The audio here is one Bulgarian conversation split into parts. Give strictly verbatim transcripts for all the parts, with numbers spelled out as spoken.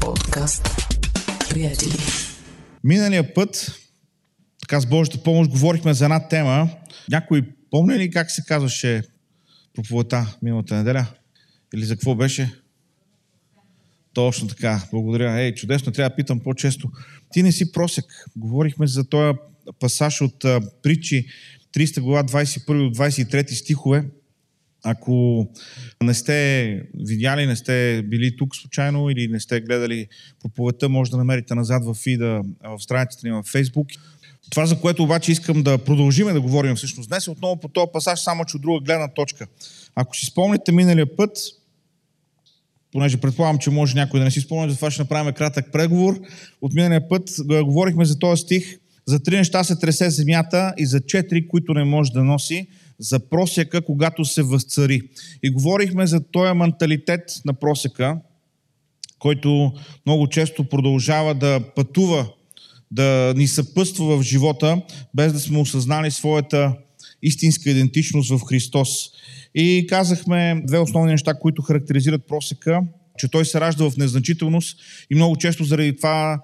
Подкаст. Приятели. Миналия път, така с Божията помощ, говорихме за една тема. Някой помни ли как се казваше проповедта миналата неделя? Или за какво беше? Точно така. Благодаря. Ей, чудесно, трябва да питам по-често. Ти не си просек. Говорихме за този пасаж от Притчи трийсета глава двайсет и първи до двайсет и трети стихове. Ако не сте видяли, не сте били тук случайно или не сте гледали проповедта, може да намерите назад в фида, в страницата ни във Фейсбук. Това, за което обаче искам да продължим да говорим всъщност днес, е отново по този пасаж, само че от друга гледна точка. Ако си спомните миналия път, понеже предполагам, че може някой да не си спомня, затова ще направим кратък преговор. От миналия път говорихме за този стих. За три неща се тресе земята и за четири, които не може да носи, за просяка, когато се възцари. И говорихме за този менталитет на просяка, който много често продължава да пътува, да ни съпътства в живота, без да сме осъзнали своята истинска идентичност в Христос. И казахме две основни неща, които характеризират просяка, че той се ражда в незначителност и много често заради това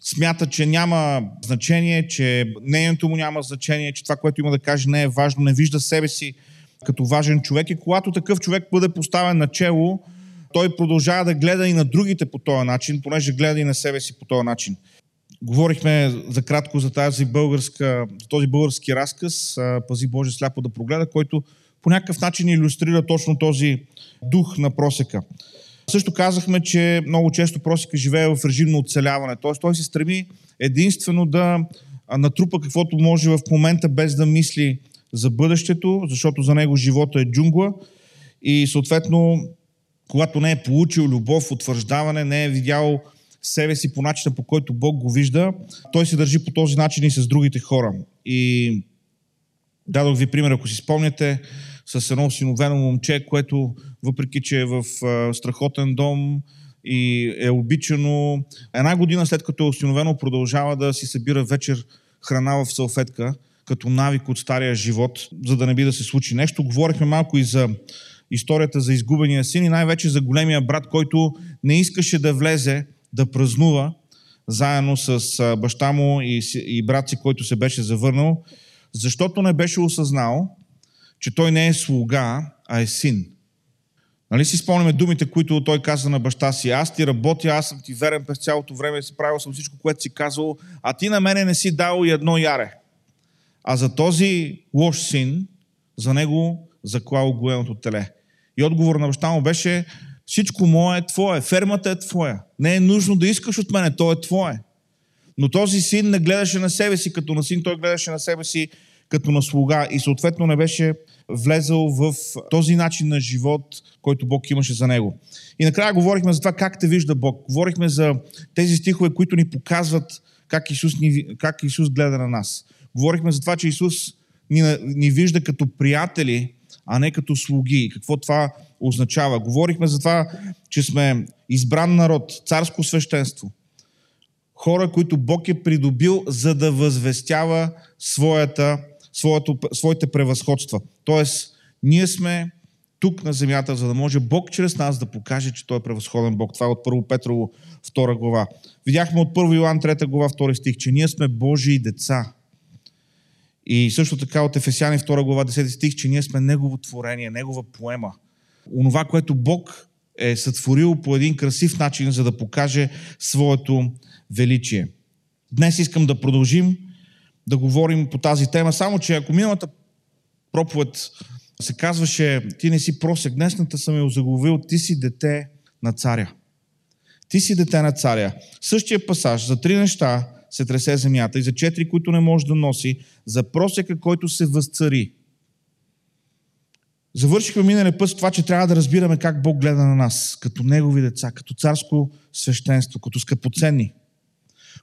смята, че няма значение, че мнението му няма значение, че това, което има да каже, не е важно, не вижда себе си като важен човек. И когато такъв човек бъде поставен начело, той продължава да гледа и на другите по този начин, понеже гледа и на себе си по този начин. Говорихме за кратко за тази българска, този български разказ "Пази Боже сляпо да прогледа", който по някакъв начин илюстрира точно този дух на просека. Също казахме, че много често просека живее в режим на оцеляване. Т.е. той се стреми единствено да натрупа каквото може в момента, без да мисли за бъдещето, защото за него живота е джунгла и съответно, когато не е получил любов, утвърждаване, не е видял себе си по начина, по който Бог го вижда, той се държи по този начин и с другите хора. И дадох ви пример, ако си спомняте, с едно осиновено момче, което въпреки, че е в страхотен дом и е обичано, една година след като е осиновено, продължава да си събира вечер храна в салфетка, като навик от стария живот, за да не би да се случи нещо. Говорихме малко и за историята за изгубения син и най-вече за големия брат, който не искаше да влезе да празнува заедно с баща му и брат си, който се беше завърнал, защото не беше осъзнал, че той не е слуга, а е син. Нали си спомняме думите, които той каза на баща си: "Аз ти работя, аз съм ти верен през цялото време, си правил съм всичко, което си казал, а ти на мене не си дал и едно яре." А за този лош син, за него заклало голеното теле. И отговор на баща му беше: "Всичко мое е твое, фермата е твоя. Не е нужно да искаш от мене, то е твое." Но този син не гледаше на себе си като на син, той гледаше на себе си като на слуга и съответно не беше влезал в този начин на живот, който Бог имаше за него. И накрая говорихме за това как те вижда Бог. Говорихме за тези стихове, които ни показват как Исус, ни, как Исус гледа на нас. Говорихме за това, че Исус ни, ни вижда като приятели, а не като слуги. Какво това означава? Говорихме за това, че сме избран народ, царско свещенство. Хора, които Бог е придобил, за да възвестява своята Своето, своите превъзходства. Тоест, ние сме тук на земята, за да може Бог чрез нас да покаже, че Той е превъзходен Бог. Това е от Първо Петрово втора глава. Видяхме от Първо Йоан трета глава втори стих, че ние сме Божии деца. И също така от Ефесяни втора глава десети стих, че ние сме Негово творение, Негова поема. Онова, което Бог е сътворил по един красив начин, за да покаже своето величие. Днес искам да продължим да говорим по тази тема. Само че ако миналата проповед се казваше "Ти не си просяк", днесната съм я озаглавил "Ти си дете на царя". Ти си дете на царя. Същия пасаж: за три неща се тресе земята и за четири, които не може да носи, за просяка, който се възцари. Завършихме миналия път с това, че трябва да разбираме как Бог гледа на нас, като Негови деца, като царско свещенство, като скъпоценни.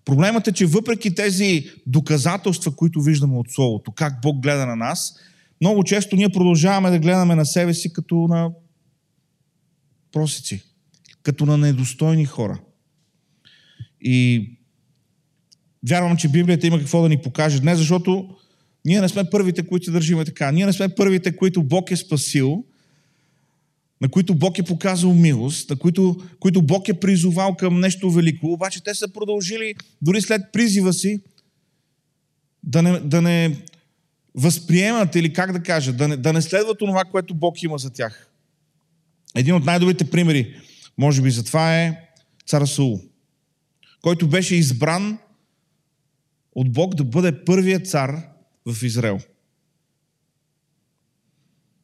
Проблемът е, че въпреки тези доказателства, които виждаме от Словото, как Бог гледа на нас, много често ние продължаваме да гледаме на себе си като на просици, като на недостойни хора. И вярвам, че Библията има какво да ни покаже днес, защото ние не сме първите, които държиме така. Ние не сме първите, които Бог е спасил, на които Бог е показал милост, на които, които Бог е призовал към нещо велико, обаче те са продължили дори след призива си да не, да не възприемат, или как да кажа, да не, да не следват онова, което Бог има за тях. Един от най-добрите примери, може би, за това е цар Саул, който беше избран от Бог да бъде първият цар в Израел.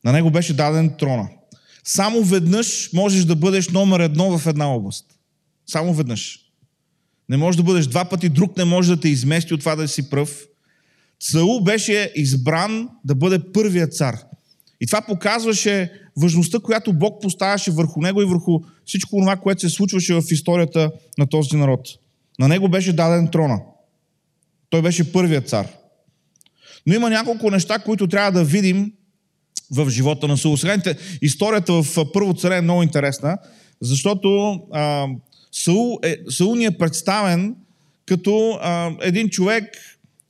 На него беше даден трона. Само веднъж можеш да бъдеш номер едно в една област. Само веднъж. Не можеш да бъдеш два пъти, друг не може да те измести от това да си пръв. Саул беше избран да бъде първият цар. И това показваше важността, която Бог поставяше върху него и върху всичко това, което се случваше в историята на този народ. На него беше даден трона. Той беше първият цар. Но има няколко неща, които трябва да видим в живота на Саул. Сега историята в Първо царя е много интересна, защото а, Саул, е, Саул ни е представен като а, един човек,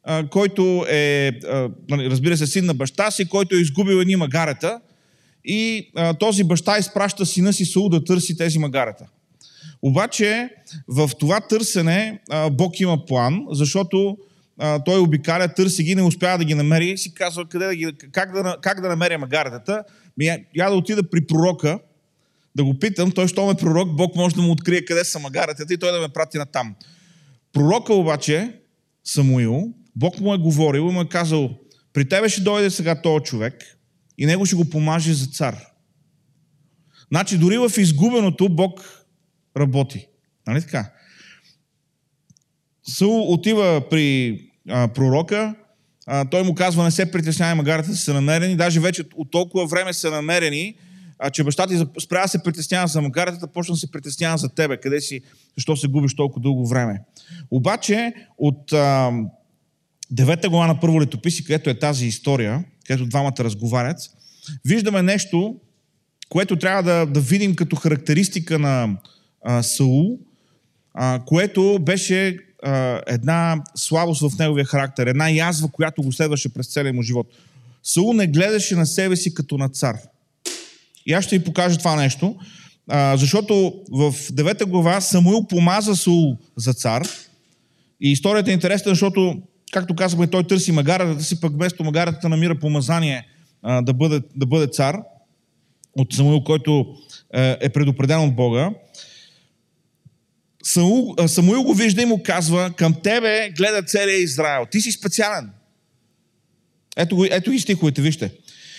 а, който е, а, разбира се, син на баща си, който е изгубил едни магарета, и а, този баща изпраща сина си Саул да търси тези магарета. Обаче в това търсене а, Бог има план, защото той обикаля, търси ги, не успява да ги намери и си казва къде да ги, как, да, как да намеря магаретата. Я да отида при пророка, да го питам, той щом е пророк, Бог може да му открие къде са магаретата и той да ме прати натам. Пророка обаче, Самуил, Бог му е говорил и му е казал: при тебе ще дойде сега този човек и него ще го помажи за цар. Значи дори в изгубеното Бог работи. Нали така? Саул отива при а, пророка, а, той му казва: не се притеснявай, магарите са намерени, даже вече от толкова време са намерени, а, че баща ти спря да се притеснява за магарите, почна да се притеснява за тебе, къде си, защо се губиш толкова дълго време. Обаче от а, девета глава на Първо летописи, където е тази история, където двамата разговарят, виждаме нещо, което трябва да, да видим като характеристика на а, Саул, а, което беше една слабост в неговия характер, една язва, която го следваше през целия му живот. Саул не гледаше на себе си като на цар. И аз ще ви покажа това нещо, защото в девета глава Самуил помаза Саул за цар и историята е интересна, защото, както казахме, той търси магаретата си, пък вместо магаретата намира помазание да бъде, да бъде цар от Самуил, който е предупреден от Бога. Саул, Самуил го вижда и му казва: към тебе гледа целия Израел. Ти си специален. Ето го, ето ги стиховете, вижте.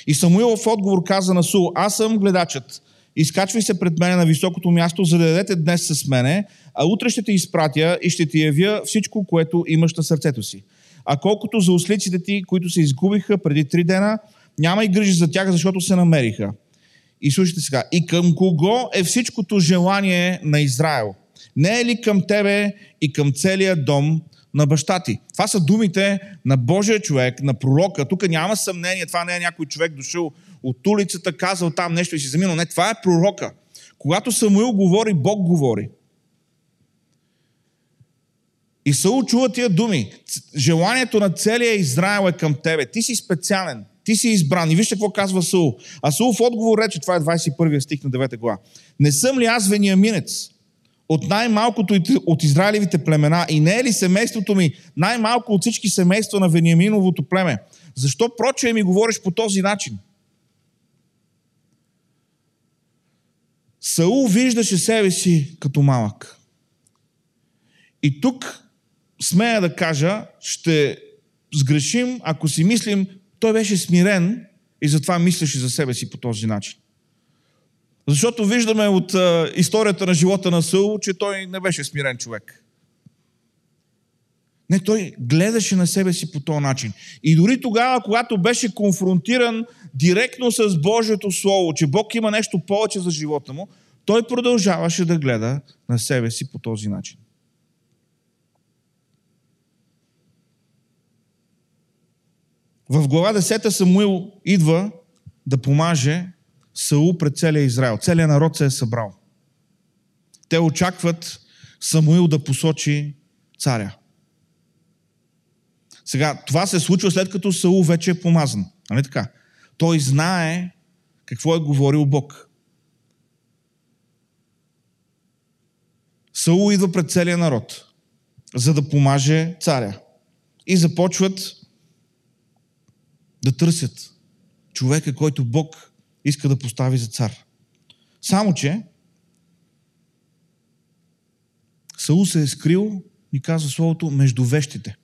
И Самуил в отговор каза на Саул: аз съм гледачът. Изкачвай се пред мене на високото място, за да ядете днес с мене, а утре ще те изпратя и ще ти явя всичко, което имаш на сърцето си. А колкото за ослиците ти, които се изгубиха преди три дена, няма и грижи за тях, защото се намериха. И слушайте сега. И към кого е всичкото желание на Израел? Не е ли към тебе и към целия дом на баща ти? Това са думите на Божия човек, на пророка. Тук няма съмнение, това не е някой човек дошъл от улицата, казал там нещо и си заминал. Не, това е пророка. Когато Самуил говори, Бог говори. И Саул чува тия думи. Желанието на целия Израел е към тебе. Ти си специален. Ти си избран. И вижте какво казва Саул. А Саул в отговор рече, това е двадесет и първи стих на девета глава: не съм ли аз вениаминец? От най-малкото от Израилевите племена, и не е ли семейството ми най-малко от всички семейства на Вениаминовото племе? Защо прочее ми говориш по този начин? Саул виждаше себе си като малък. И тук, смея да кажа, ще сгрешим, ако си мислим, той беше смирен и затова мислеше за себе си по този начин. Защото виждаме от а, историята на живота на Саул, че той не беше смирен човек. Не, той гледаше на себе си по този начин. И дори тогава, когато беше конфронтиран директно с Божието Слово, че Бог има нещо повече за живота му, той продължаваше да гледа на себе си по този начин. В глава десета Самуил идва да помаже Саул пред целия Израел. Целият народ се е събрал. Те очакват Самуил да посочи царя. Сега, това се случва след като Саул вече е помазан. Нали така? Той знае какво е говорил Бог. Саул идва пред целия народ, за да помаже царя. И започват да търсят човека, който Бог иска да постави за цар. Само че Саул се е скрил, ни казва словото, между вещите.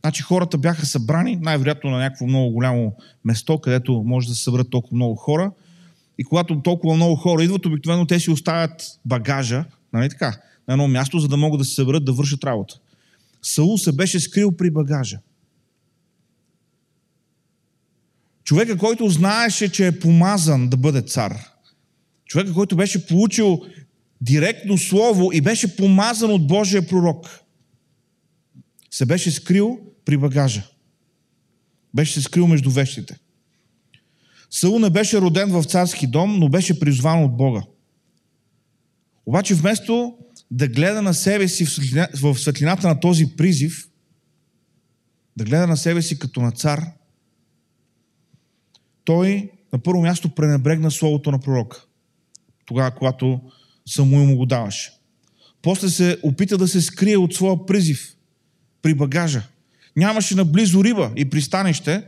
Значи хората бяха събрани, най-вероятно на някакво много голямо место, където може да се съберат толкова много хора. И когато толкова много хора идват, обикновено те си оставят багажа, нали така, на едно място, за да могат да се съберат, да вършат работа. Саул се беше скрил при багажа. Човека, който знаеше, че е помазан да бъде цар. Човека, който беше получил директно слово и беше помазан от Божия пророк, се беше скрил при багажа. Беше се скрил между вещите. Саул не беше роден в царски дом, но беше призван от Бога. Обаче вместо да гледа на себе си в, светлина, в светлината на този призив, да гледа на себе си като на цар, той на първо място пренебрегна словото на пророка. Тогава, когато Самуил му го даваше. После се опита да се скрие от своя призив при багажа. Нямаше наблизо риба и пристанище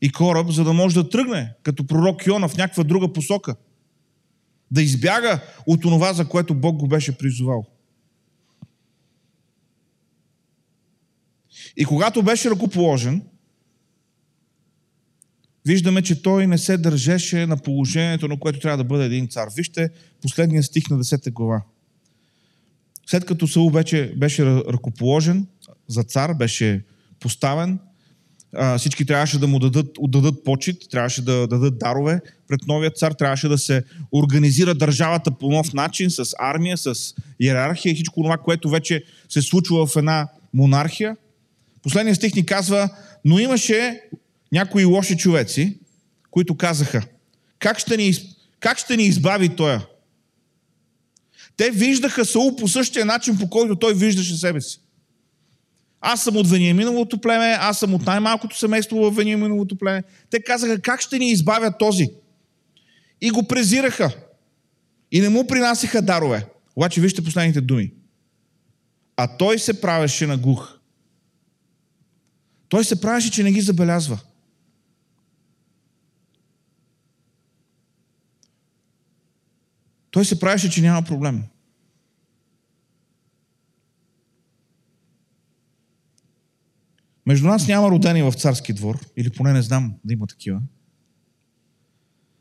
и кораб, за да може да тръгне като пророк Йона в някаква друга посока. Да избяга от онова, за което Бог го беше призовал. И когато беше ръкоположен, виждаме, че той не се държеше на положението, на което трябва да бъде един цар. Вижте последния стих на десета глава. След като Саул беше, беше ръкоположен за цар, беше поставен, всички трябваше да му дадат, отдадат почит, трябваше да дадат дарове пред новия цар, трябваше да се организира държавата по нов начин, с армия, с иерархия и всичко това, което вече се случва в една монархия. Последният стих ни казва, но имаше някои лоши човеци, които казаха, как ще ни, как ще ни избави тоя? Те виждаха Саул по същия начин, по който той виждаше себе си. Аз съм от Вениаминовото племе, аз съм от най-малкото семейство в Вениаминовото племе. Те казаха, как ще ни избавят този? И го презираха. И не му принасяха дарове. Обаче вижте последните думи. А той се правеше на глух. Той се правеше, че не ги забелязва. Той се правеше, че няма проблем. Между нас няма родени в царски двор, или поне не знам да има такива.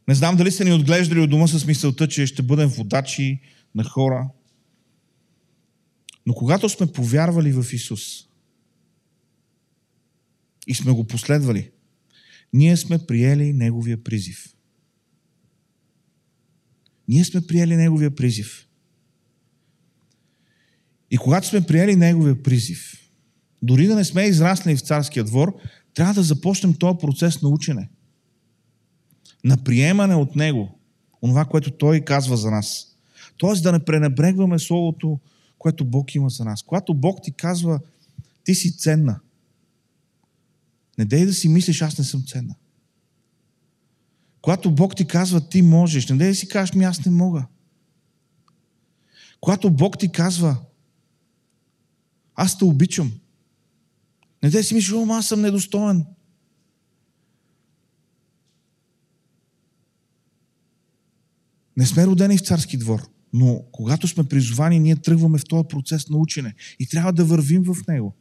Не знам дали са ни отглеждали от дома с мисълта, че ще бъдем водачи на хора. Но когато сме повярвали в Исус и сме го последвали, ние сме приели Неговия призив. Ние сме приели Неговия призив. И когато сме приели Неговия призив, дори да не сме израснали в царския двор, трябва да започнем този процес на учене. На приемане от Него. Онова, което Той казва за нас. Тоест да не пренебрегваме словото, което Бог има за нас. Когато Бог ти казва, ти си ценна. Не дей да си мислиш, аз не съм ценна. Когато Бог ти казва, ти можеш. Не дей да си кажеш, ми аз не мога. Когато Бог ти казва, аз те обичам. Не дей да си мислиш, аз съм недостоен. Не сме родени в царски двор, но когато сме призовани, ние тръгваме в този процес на учене и трябва да вървим в него.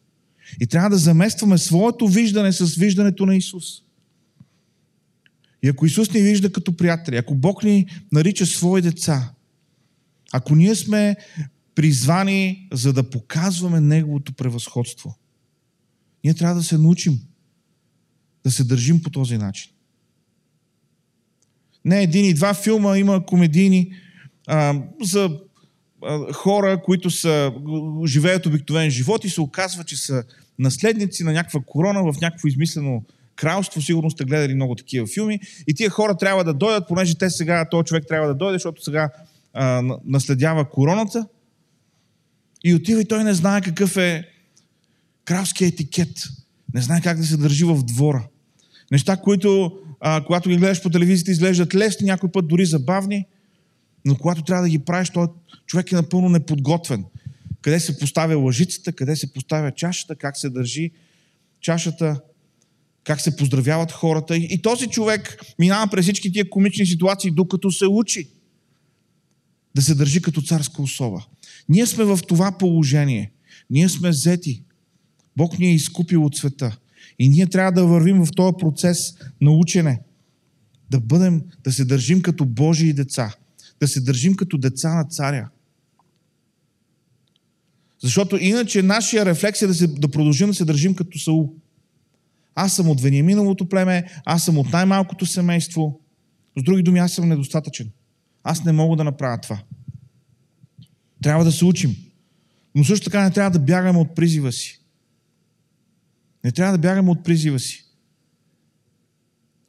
И трябва да заместваме своето виждане с виждането на Исус. И ако Исус ни вижда като приятели, ако Бог ни нарича свои деца, ако ние сме призвани за да показваме Неговото превъзходство, ние трябва да се научим да се държим по този начин. Не един и два филма има комедийни а, за хора, които са, живеят обикновен живот и се оказва, че са наследници на някаква корона в някакво измислено кралство. Сигурно сте гледали много такива филми. И тия хора трябва да дойдат, понеже те сега, този човек трябва да дойде, защото сега а, наследява короната. И отива и той не знае какъв е кралския етикет. Не знае как да се държи в двора. Неща, които, а, когато ги гледаш по телевизията, изглеждат лесни, някой път дори забавни. Но когато трябва да ги правиш, той човек е напълно неподготвен. къде се поставя лъжицата, къде се поставя чашата, как се държи чашата, как се поздравяват хората. И този човек минава през всички тия комични ситуации, докато се учи да се държи като царска особа. Ние сме в това положение. Ние сме взети. Бог ни е изкупил от света. И ние трябва да вървим в този процес на учене. Да бъдем, да се държим като Божии деца. Да се държим като деца на царя. Защото иначе нашия рефлекс е да, се, да продължим да се държим като Саул. Аз съм от Вениаминовото племе, аз съм от най-малкото семейство. С други думи, аз съм недостатъчен. Аз не мога да направя това. Трябва да се учим. Но също така не трябва да бягаме от призива си. Не трябва да бягаме от призива си.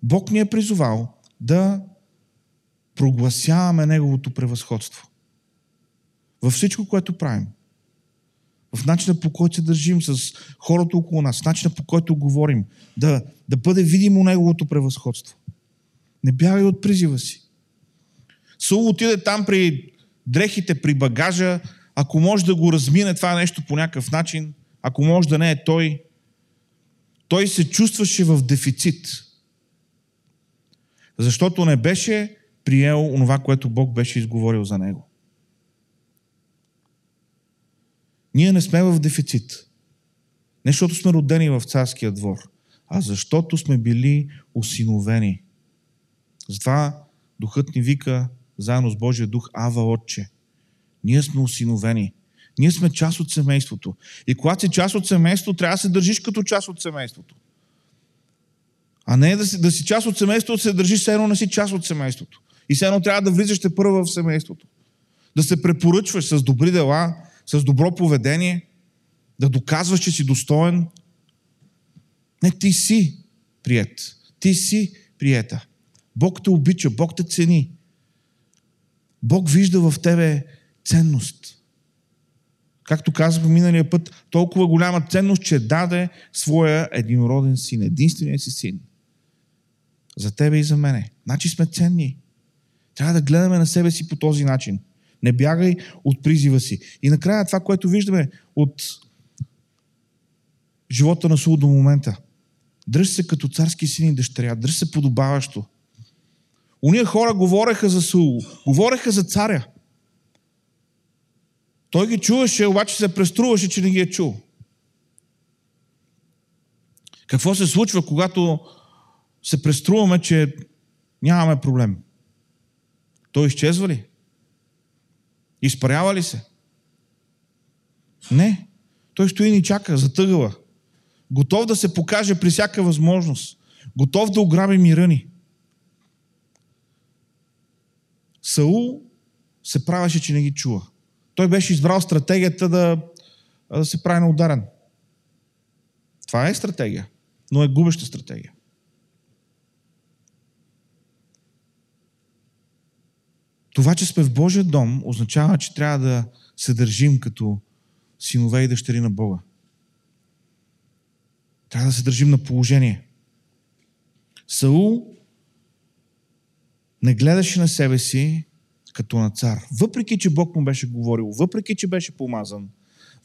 Бог ни е призовал да прогласяваме Неговото превъзходство. Във всичко, което правим. В начина, по който се държим с хората около нас, в начина, по който говорим, да, да бъде видимо Неговото превъзходство. Не бягай от призива си. Саул отиде там при дрехите, при багажа, ако може да го размине това нещо по някакъв начин, ако може да не е той, той се чувстваше в дефицит. Защото не беше приел онова, което Бог беше изговорил за него. Ние не сме в дефицит. Не защото сме родени в царския двор, а защото сме били осиновени. Затова Духът ни вика заедно с Божия Дух Ава Отче. Ние сме осиновени. Ние сме част от семейството. И когато си част от семейството, трябва да се държиш като част от семейството. А не да си, да си част от семейството, да се държиш, все едно не си част от семейството. И все едно трябва да влизаш те първо в семейството. Да се препоръчваш с добри дела, с добро поведение, да доказваш, че си достоен. Не, ти си прият. Ти си приета. Бог те обича, Бог те цени. Бог вижда в тебе ценност. Както казах миналия път, толкова голяма ценност, че даде своя единороден син, единствения си син. За тебе и за мене. Значи сме ценни. Трябва да гледаме на себе си по този начин. Не бягай от призива си. И накрая това, което виждаме от живота на Саул до момента. Дръж се като царски син и дъщеря. Дръж се подобаващо. Уния хора говореха за Саул, говореха за царя. Той ги чуваше, обаче се преструваше, че не ги е чул. Какво се случва, когато се преструваме, че нямаме проблем? Той изчезва ли? Изпарява ли се? Не. Той стои и ни чака, затъгава. Готов да се покаже при всяка възможност. Готов да ограби мира ни. Саул се правеше, че не ги чува. Той беше избрал стратегията да, да се прави на ударен. Това е стратегия, но е губеща стратегия. Това, че сме в Божия дом, означава, че трябва да се държим като синове и дъщери на Бога. Трябва да се държим на положение. Саул не гледаше на себе си като на цар. Въпреки, че Бог му беше говорил, въпреки, че беше помазан,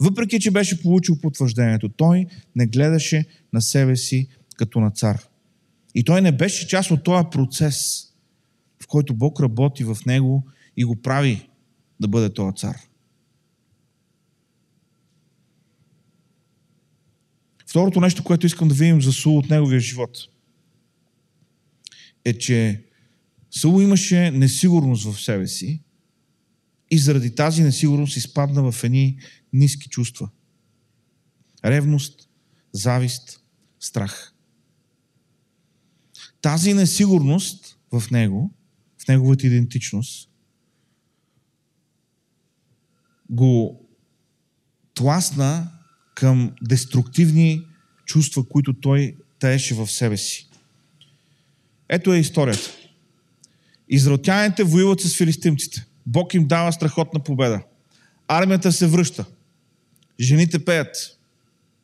въпреки, че беше получил потвърждението, той не гледаше на себе си като на цар. И той не беше част от този процес, в който Бог работи в него и го прави да бъде този цар. Второто нещо, което искам да видим за Саул от неговия живот, е, че Саул имаше несигурност в себе си и заради тази несигурност изпадна в едни ниски чувства. Ревност, завист, страх. Тази несигурност в него, в неговата идентичност, го тласна към деструктивни чувства, които той таеше в себе си. Ето е историята. Израелтяните воюват с филистимците. Бог им дава страхотна победа. Армията се връща. Жените пеят.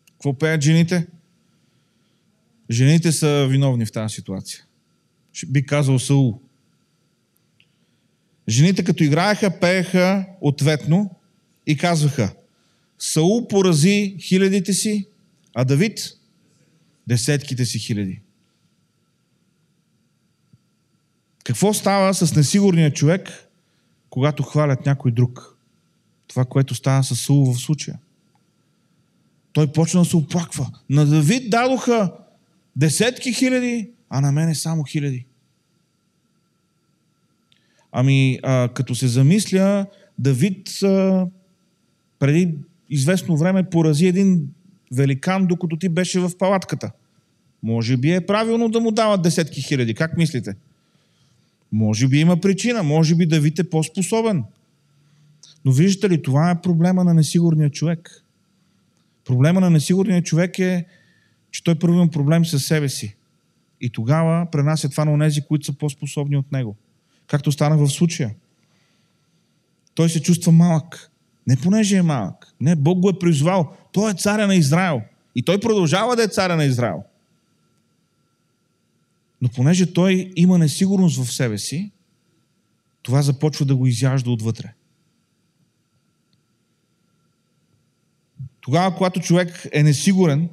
Какво пеят жените? Жените са виновни в тази ситуация. Би казал Саул. Жените като играеха, пееха ответно и казваха: Саул порази хилядите си, а Давид десетките си хиляди. Какво става с несигурния човек, когато хвалят някой друг? Това, което стана с Саул в случая. Той почна да се оплаква. На Давид дадоха десетки хиляди, а на мене само хиляди. Ами, а, като се замисля, Давид а, преди известно време порази един великан, докато ти беше в палатката. Може би е правилно да му дават десетки хиляди. Как мислите? Може би има причина. Може би Давид е по-способен. Но виждате ли, това е проблема на несигурния човек. Проблема на несигурния човек е, че той първо има проблем със себе си. И тогава пренася това на онези, които са по-способни от него. Както стана в случая. Той се чувства малък. Не понеже е малък. Не, Бог го е призвал. Той е царя на Израел. И той продължава да е царя на Израел. Но понеже той има несигурност в себе си, това започва да го изяжда отвътре. Тогава, когато човек е несигурен,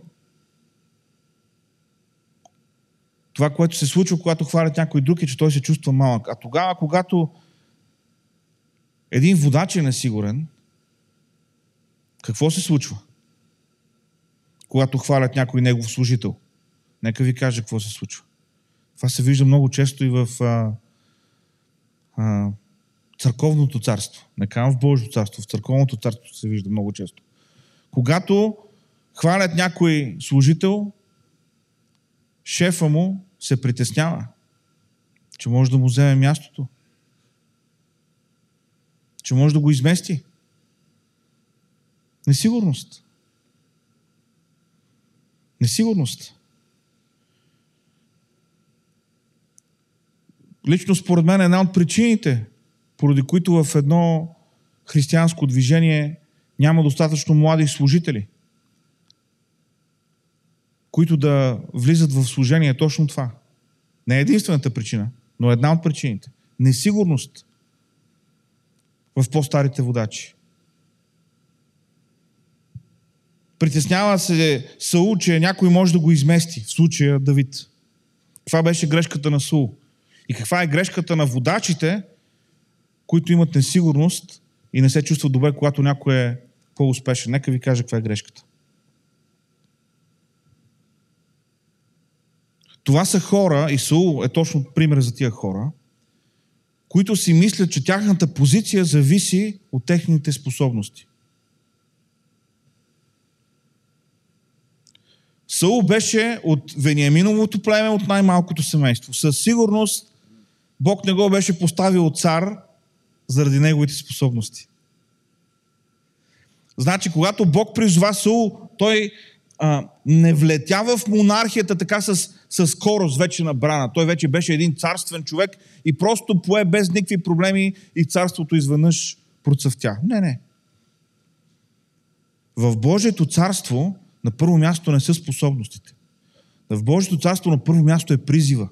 това, което се случва, когато хвалят някой друг, е, че той се чувства малък. А тогава, когато един водач е несигурен, какво се случва? Когато хвалят някой негов служител. Нека ви кажа какво се случва. Това се вижда много често и в а, а, църковното царство. Не казвам в Божието царство, в църковното царство се вижда много често. Когато хвалят някой служител, шефа му се притеснява, че може да му вземе мястото, че може да го измести. Несигурност. Несигурност. Лично според мен е една от причините, поради които в едно християнско движение няма достатъчно млади служители, които да влизат в служение. Точно това. Не е единствената причина, но една от причините. Несигурност в по-старите водачи. Притеснява се Саул, че някой може да го измести. В случая Давид. Каква беше грешката на Саул? И каква е грешката на водачите, които имат несигурност и не се чувстват добре, когато някой е по-успешен? Нека ви кажа каква е грешката. Това са хора, и Саул е точно пример за тия хора, които си мислят, че тяхната позиция зависи от техните способности. Саул беше от Вениаминовото племе, от най-малкото семейство. Със сигурност Бог не го беше поставил цар заради неговите способности. Значи, когато Бог призова Саул, той а, не влетява в монархията така с, с скорост вече набрана. Той вече беше един царствен човек и просто пое без никакви проблеми и царството изведнъж процъфтя. Не, не. В Божието царство на първо място не са способностите. В Божието царство на първо място е призива.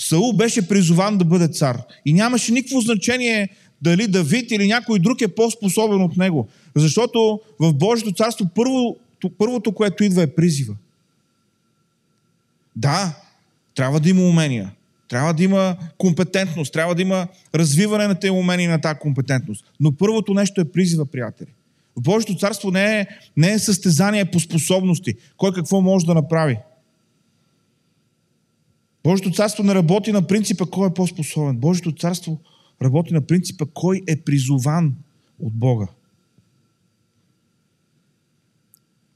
Саул беше призован да бъде цар. И нямаше никакво значение дали Давид или някой друг е по-способен от него. Защото в Божието царство първото, първото, което идва, е призива. Да, трябва да има умения. Трябва да има компетентност. Трябва да има развиване на тези умения и на тази компетентност. Но първото нещо е призива, приятели. В Божието царство не е, не е състезание по способности. Кой какво може да направи. Божието царство не работи на принципа кой е по-способен. Божието царство работи на принципа кой е призован от Бога.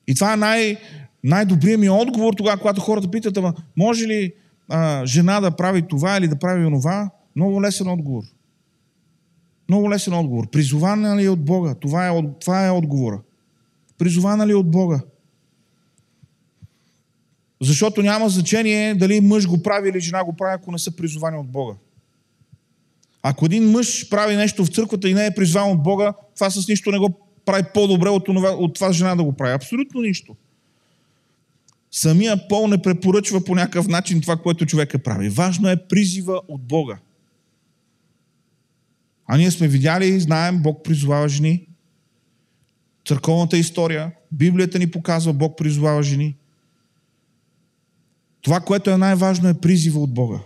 И това е най- най-добрият ми отговор тогава, когато хората питат, ама може ли а, жена да прави това или да прави онова? Много лесен отговор. Много лесен отговор. Призована ли е от Бога? Това е, това е отговора. Призована ли е от Бога? Защото няма значение дали мъж го прави или жена го прави, ако не са призовани от Бога. Ако един мъж прави нещо в църквата и не е призван от Бога, това с нищо не го прави по-добре от това, от това жена да го прави. Абсолютно нищо. Самия пол не препоръчва по някакъв начин това, което човека прави. Важно е призива от Бога. А ние сме видяли, знаем, Бог призовава жени църковната история, Библията ни показва, Бог призовава жени. Това, което е най-важно, е призива от Бога.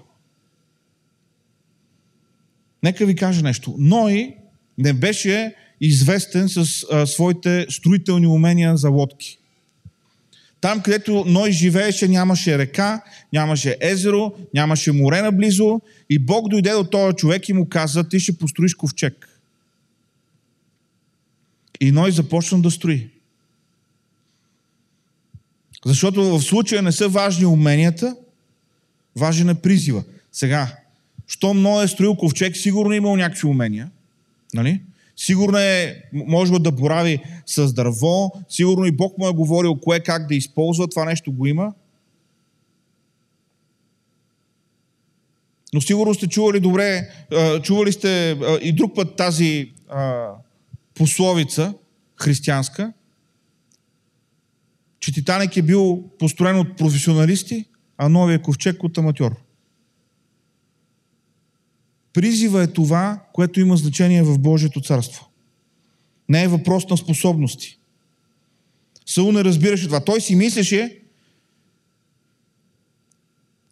Нека ви кажа нещо. Ной не беше известен с а, своите строителни умения за лодки. Там, където Ной живееше, нямаше река, нямаше езеро, нямаше море наблизо и Бог дойде до този човек и му каза: ти ще построиш ковчег. И Ной започна да строи. Защото в случая не са важни уменията, важен е призива. Сега, щом Ной е строил ковчег, сигурно е имал някакви умения. Нали? Сигурно е можел да борави с дърво, сигурно и Бог му е говорил кое как да използва, това нещо го има. Но сигурно сте чували добре, чували сте и друг път тази пословица християнска, че Титаник е бил построен от професионалисти, а новия ковчег от аматьор. Призива е това, което има значение в Божието царство. Не е въпрос на способности. Саул не разбираше това. Той си мислеше,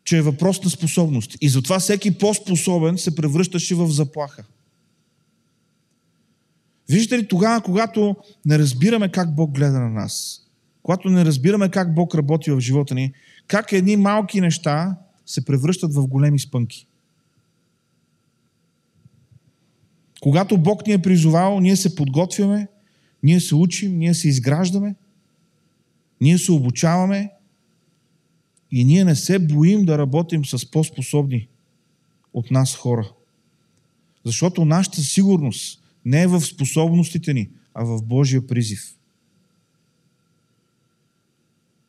че е въпрос на способност. И затова всеки по-способен се превръщаше в заплаха. Виждате ли, тогава, когато не разбираме как Бог гледа на нас, когато не разбираме как Бог работи в живота ни, как едни малки неща се превръщат в големи спънки. Когато Бог ни е призовал, ние се подготвяме, ние се учим, ние се изграждаме, ние се обучаваме и ние не се боим да работим с по-способни от нас хора. Защото нашата сигурност не е в способностите ни, а в Божия призив.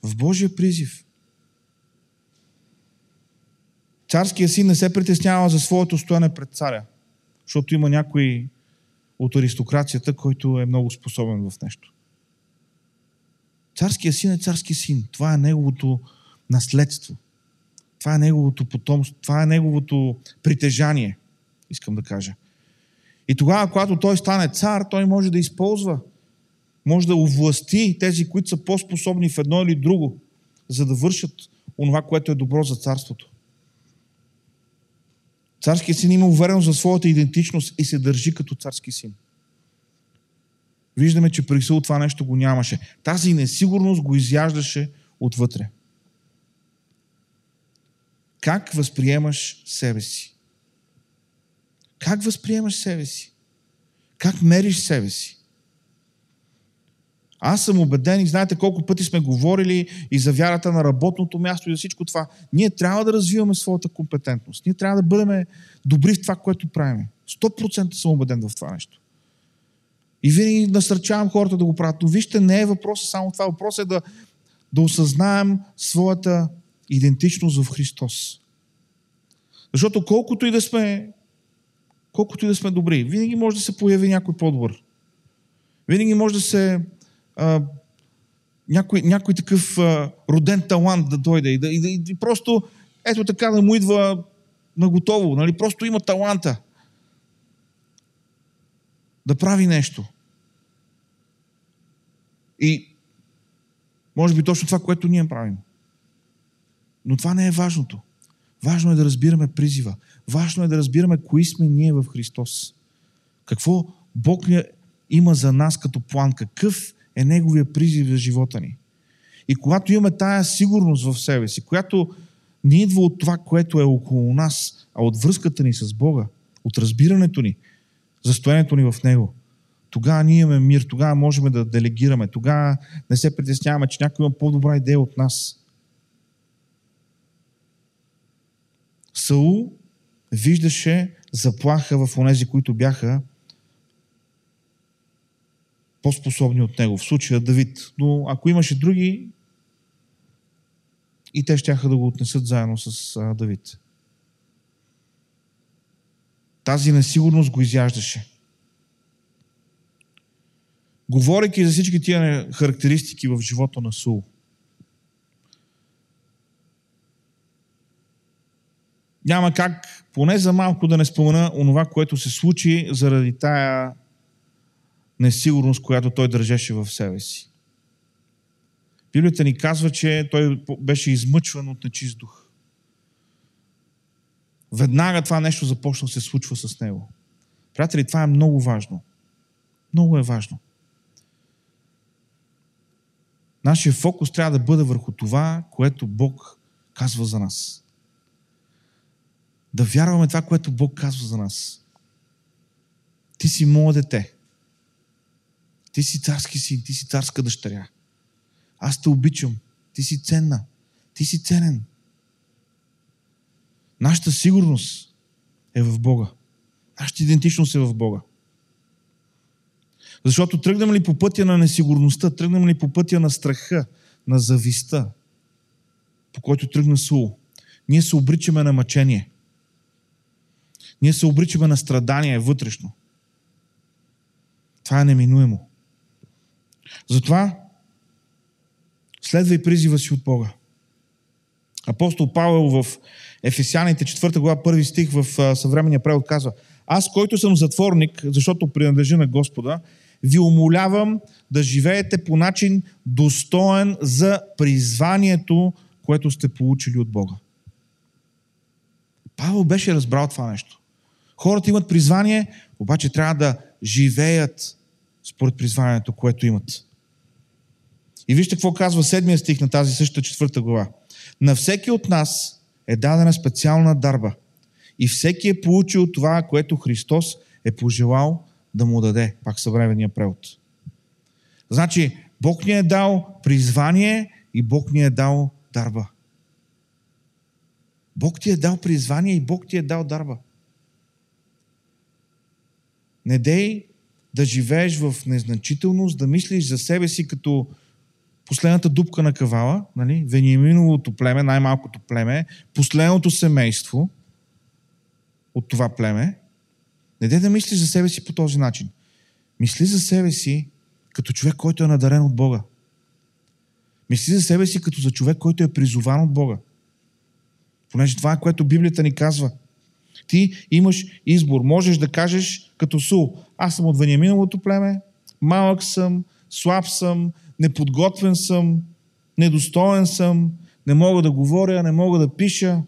В Божия призив. Царският син не се притеснява за своето стояне пред царя, защото има някой от аристокрацията, който е много способен в нещо. Царският син е царски син. Това е неговото наследство. Това е неговото потомство. Това е неговото притежание, искам да кажа. И тогава, когато той стане цар, той може да използва, може да овласти тези, които са по-способни в едно или друго, за да вършат онова, което е добро за царството. Царският син има увереност за своята идентичност и се държи като царски син. Виждаме, че при Саул това нещо го нямаше. Тази несигурност го изяждаше отвътре. Как възприемаш себе си? Как възприемаш себе си? Как мериш себе си? Аз съм убеден и знаете колко пъти сме говорили и за вярата на работното място и за всичко това. Ние трябва да развиваме своята компетентност. Ние трябва да бъдем добри в това, което правим. сто процента съм убеден в това нещо. И винаги насърчавам хората да го правят. Но вижте, не е въпросът само това. Въпросът е да, да осъзнаем своята идентичност в Христос. Защото колкото и да сме, колкото и да сме добри, винаги може да се появи някой по-добър. Винаги може да се А, някой, някой такъв а, роден талант да дойде и, да, и, да, и просто ето така да му идва наготово, нали? Просто има таланта да прави нещо. И може би точно това, което ние правим. Но това не е важното. Важно е да разбираме призива. Важно е да разбираме кои сме ние в Христос. Какво Бог ни има за нас като план. Какъв е неговия призив за живота ни. И когато имаме тая сигурност в себе си, която не идва от това, което е около нас, а от връзката ни с Бога, от разбирането ни, застоянето ни в Него, тогава ние имаме мир, тогава можем да делегираме, тогава не се притесняваме, че някой има по-добра идея от нас. Саул виждаше заплаха в онези, които бяха по-способни от него, в случая Давид. Но ако имаше други, и те щяха да го отнесат заедно с а, Давид. Тази несигурност го изяждаше. Говорейки за всички тия характеристики в живота на Саул, няма как поне за малко да не спомена онова, което се случи заради тая несигурност, която той държеше в себе си. Библията ни казва, че той беше измъчван от нечист дух. Веднага това нещо започна да се случва с него. Приятели, това е много важно. Много е важно. Нашия фокус трябва да бъде върху това, което Бог казва за нас. Да вярваме това, което Бог казва за нас. Ти си моя дете. Ти си царски син, ти си царска дъщеря. Аз те обичам. Ти си ценна. Ти си ценен. Нашата сигурност е в Бога. Нашата идентичност е в Бога. Защото тръгнем ли по пътя на несигурността, тръгнем ли по пътя на страха, на завистта, по който тръгна Саул, ние се обричаме на мъчение. Ние се обричаме на страдание вътрешно. Това е неминуемо. Затова следвай призива си от Бога. Апостол Павел в Ефесяните, четвърта глава, първи стих в съвременния превод казва: аз, който съм затворник, защото принадлежа на Господа, ви умолявам да живеете по начин достоен за призванието, което сте получили от Бога. Павел беше разбрал това нещо. Хората имат призвание, обаче трябва да живеят според призванието, което имат. И вижте какво казва седмия стих на тази същата четвърта глава. На всеки от нас е дадена специална дарба и всеки е получил това, което Христос е пожелал да му даде. Пак съвременния превод. Значи, Бог ни е дал призвание и Бог ни е дал дарба. Бог ти е дал призвание и Бог ти е дал дарба. Не дей да живееш в незначителност, да мислиш за себе си като последната дупка на кавала, нали? Вениаминовото племе, най-малкото племе, последното семейство от това племе. Не дей да мислиш за себе си по този начин. Мисли за себе си като човек, който е надарен от Бога. Мисли за себе си като за човек, който е призован от Бога. Понеже това е, което Библията ни казва. Ти имаш избор. Можеш да кажеш като Сул: аз съм от Вениаминовото племе, малък съм, слаб съм, неподготвен съм, недостоен съм, не мога да говоря, не мога да пиша.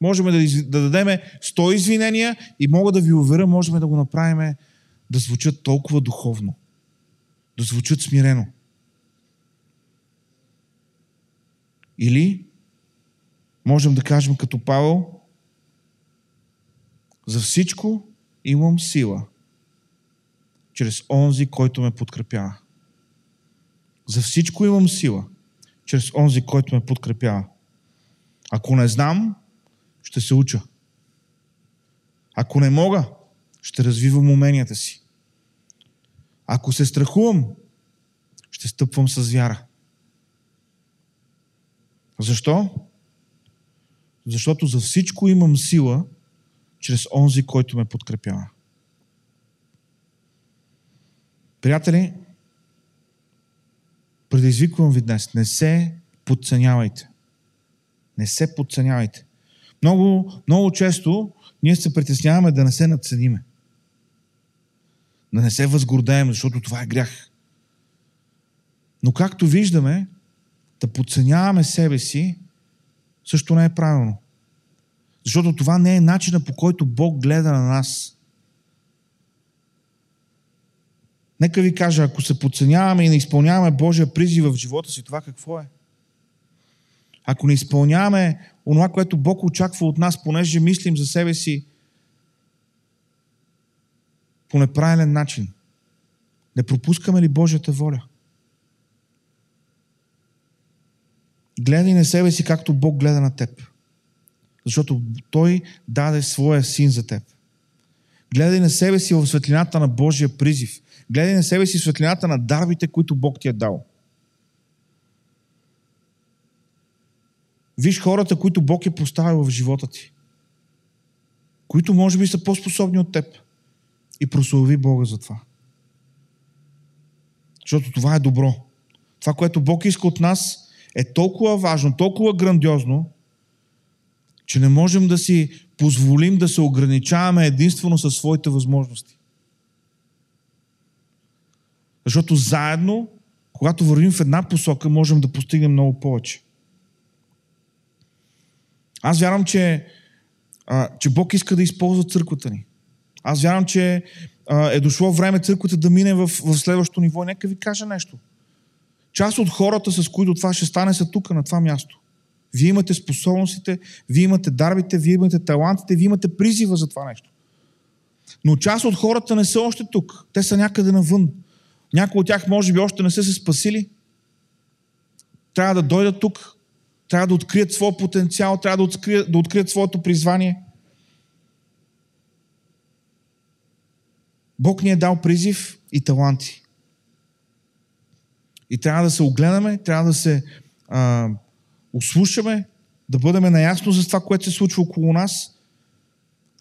Можем да, из... да дадем сто извинения и мога да ви уверя, можем да го направим да звучат толкова духовно, да звучат смирено. Или можем да кажем като Павел: за всичко имам сила чрез онзи, който ме подкрепява. За всичко имам сила чрез онзи, който ме подкрепява. Ако не знам, ще се уча. Ако не мога, ще развивам уменията си. Ако се страхувам, ще стъпвам с вяра. Защо? Защото за всичко имам сила чрез онзи, който ме подкрепява. Приятели, предизвиквам ви днес. Не се подценявайте. Не се подценявайте. Много, много често ние се притесняваме да не се надцениме. Да не се възгордеем, защото това е грях. Но както виждаме, да подценяваме себе си също не е правилно. Защото това не е начина, по който Бог гледа на нас. Нека ви кажа, ако се подценяваме и не изпълняваме Божия призив в живота си, това какво е? Ако не изпълняваме онова, което Бог очаква от нас, понеже мислим за себе си по неправилен начин, не пропускаме ли Божията воля? Гледай на себе си, както Бог гледа на теб. Защото Той даде своя син за теб. Гледай на себе си в светлината на Божия призив. Гледай на себе си в светлината на дарбите, които Бог ти е дал. Виж хората, които Бог е поставил в живота ти. Които може би са по-способни от теб. И прослави Бога за това. Защото това е добро. Това, което Бог иска от нас, е толкова важно, толкова грандиозно, че не можем да си позволим да се ограничаваме единствено със своите възможности. Защото заедно, когато вървим в една посока, можем да постигнем много повече. Аз вярвам, че, а, че Бог иска да използва църквата ни. Аз вярвам, че а, е дошло време църквата да мине в, в следващото ниво. Нека ви кажа нещо. Част от хората, с които това ще стане, са тук, на това място. Вие имате способностите, вие имате дарбите, вие имате талантите, вие имате призива за това нещо. Но част от хората не са още тук. Те са някъде навън. Някои от тях може би още не са се спасили. Трябва да дойдат тук. Трябва да открият своя потенциал. Трябва да открият, да открият своето призвание. Бог ни е дал призив и таланти. И трябва да се огледаме, трябва да се а, услушаме, да бъдем наясно за това, което се случва около нас,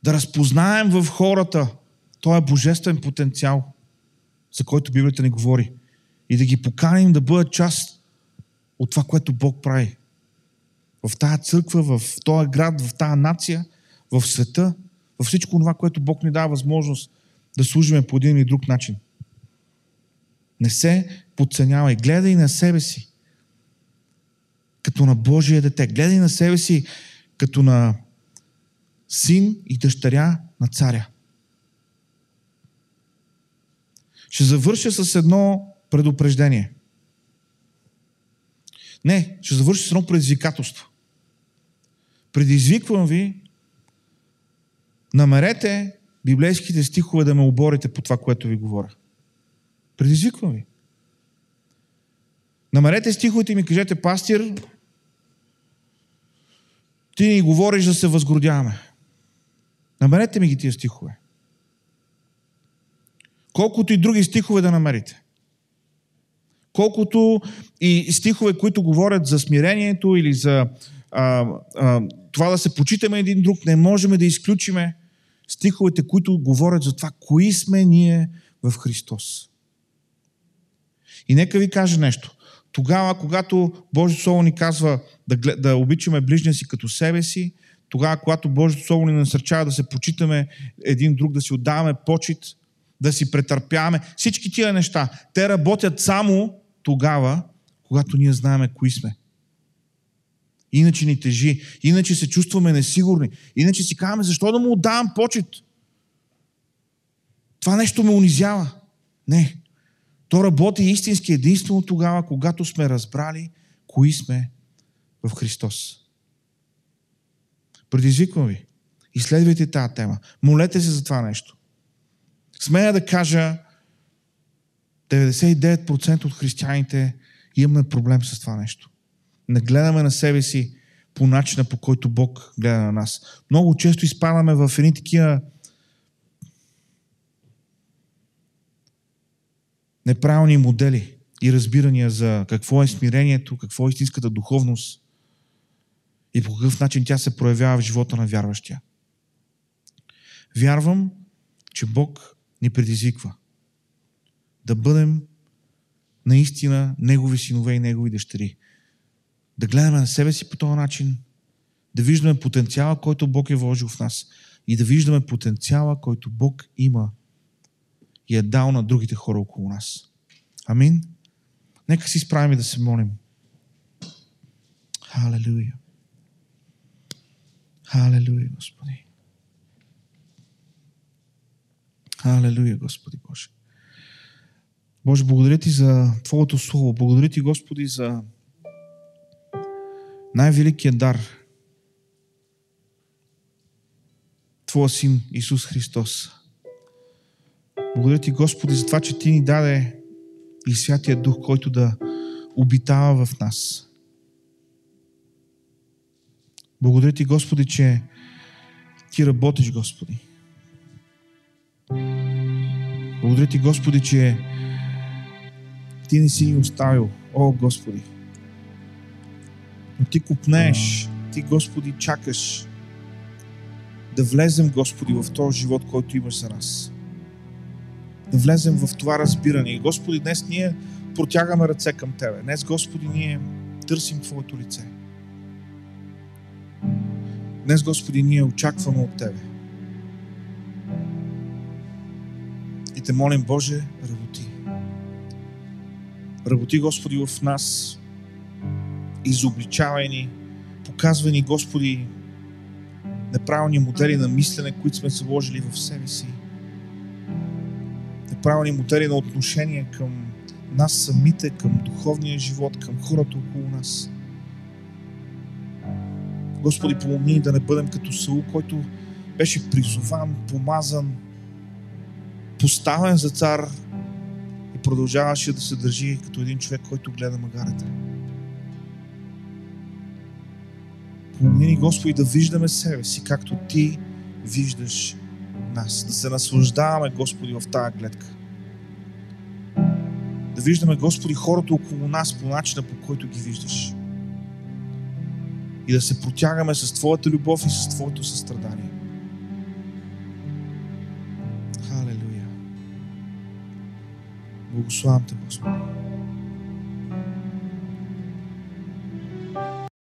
да разпознаем в хората този божествен потенциал, за който Библията ни говори, и да ги поканим да бъдат част от това, което Бог прави. В тази църква, в този град, в тази нация, в света, във всичко това, което Бог ни дава възможност да служим по един или друг начин. Не се подценявай. Гледай на себе си като на Божие дете. Гледай на себе си като на син и дъщеря на царя. Ще завърша с едно предупреждение. Не, ще завърша с едно предизвикателство. Предизвиквам ви, намерете библейските стихове да ме оборите по това, което ви говоря. Предизвиквам ви. Намерете стиховете и ми кажете: пастир, ти ни говориш да се възгордяваме. Намерете ми ги тия стихове. Колкото и други стихове да намерите. Колкото и стихове, които говорят за смирението или за а, а, това да се почитаме един друг, не можем да изключиме стиховете, които говорят за това, кои сме ние в Христос. И нека ви кажа нещо. Тогава, когато Божието Слово ни казва да, да обичаме ближния си като себе си, тогава, когато Божието Слово ни насърчава да се почитаме един друг, да си отдаваме почит, да си претърпяваме, всички тия неща, те работят само тогава, когато ние знаем кои сме. Иначе ни тежи, иначе се чувстваме несигурни, иначе си казваме: защо да му отдавам почит? Това нещо ме унизява. Не. То работи истински единствено тогава, когато сме разбрали кои сме в Христос. Предизвиквам ви. Изследвайте тази тема. Молете се за това нещо. Смея да кажа, деветдесет и девет процента от християните имаме проблем с това нещо. Не гледаме на себе си по начина, по който Бог гледа на нас. Много често изпадаме в едни такива неправилни модели и разбирания за какво е смирението, какво е истинската духовност и по какъв начин тя се проявява в живота на вярващия. Вярвам, че Бог ни предизвиква да бъдем наистина Негови синове и Негови дъщери. Да гледаме на себе си по този начин, да виждаме потенциала, който Бог е вложил в нас, и да виждаме потенциала, който Бог има и е дал на другите хора около нас. Амин. Нека си изправим и да се молим. Халелуя. Халелуя, Господи. Халелуя, Господи Боже. Боже, благодаря Ти за Твоето Слово. Благодаря Ти, Господи, за най-великият дар. Твоя Син Исус Христос. Благодаря Ти, Господи, за това, че Ти ни даде и Святия Дух, който да обитава в нас. Благодаря Ти, Господи, че Ти работиш, Господи. Благодаря Ти, Господи, че Ти не си ни оставил. О, Господи! Но Ти копнеш, Ти, Господи, чакаш да влезем, Господи, в този живот, който имаш за нас. Да влезем в това разбиране. И, Господи, днес ние протягаме ръце към Тебе. Днес, Господи, ние търсим Твоето лице. Днес, Господи, ние очакваме от Тебе. И Те молим: Боже, работи. Работи, Господи, в нас, изобличавай ни, показвай ни, Господи, неправилни модели на мислене, които сме заложили в себе си, неправилни модели на отношение към нас самите, към духовния живот, към хората около нас. Господи, помогни да не бъдем като Саул, който беше призован, помазан, поставен за цар и продължаваше да се държи като един човек, който гледа магарата. Помогни ни, Господи, да виждаме себе си, както Ти виждаш нас. Да се наслаждаваме, Господи, в тая гледка. Да виждаме, Господи, хората около нас по начина, по който ги виждаш. И да се протягаме с Твоята любов и с Твоето състрадание. Халелуя. Благославям Те, Господи.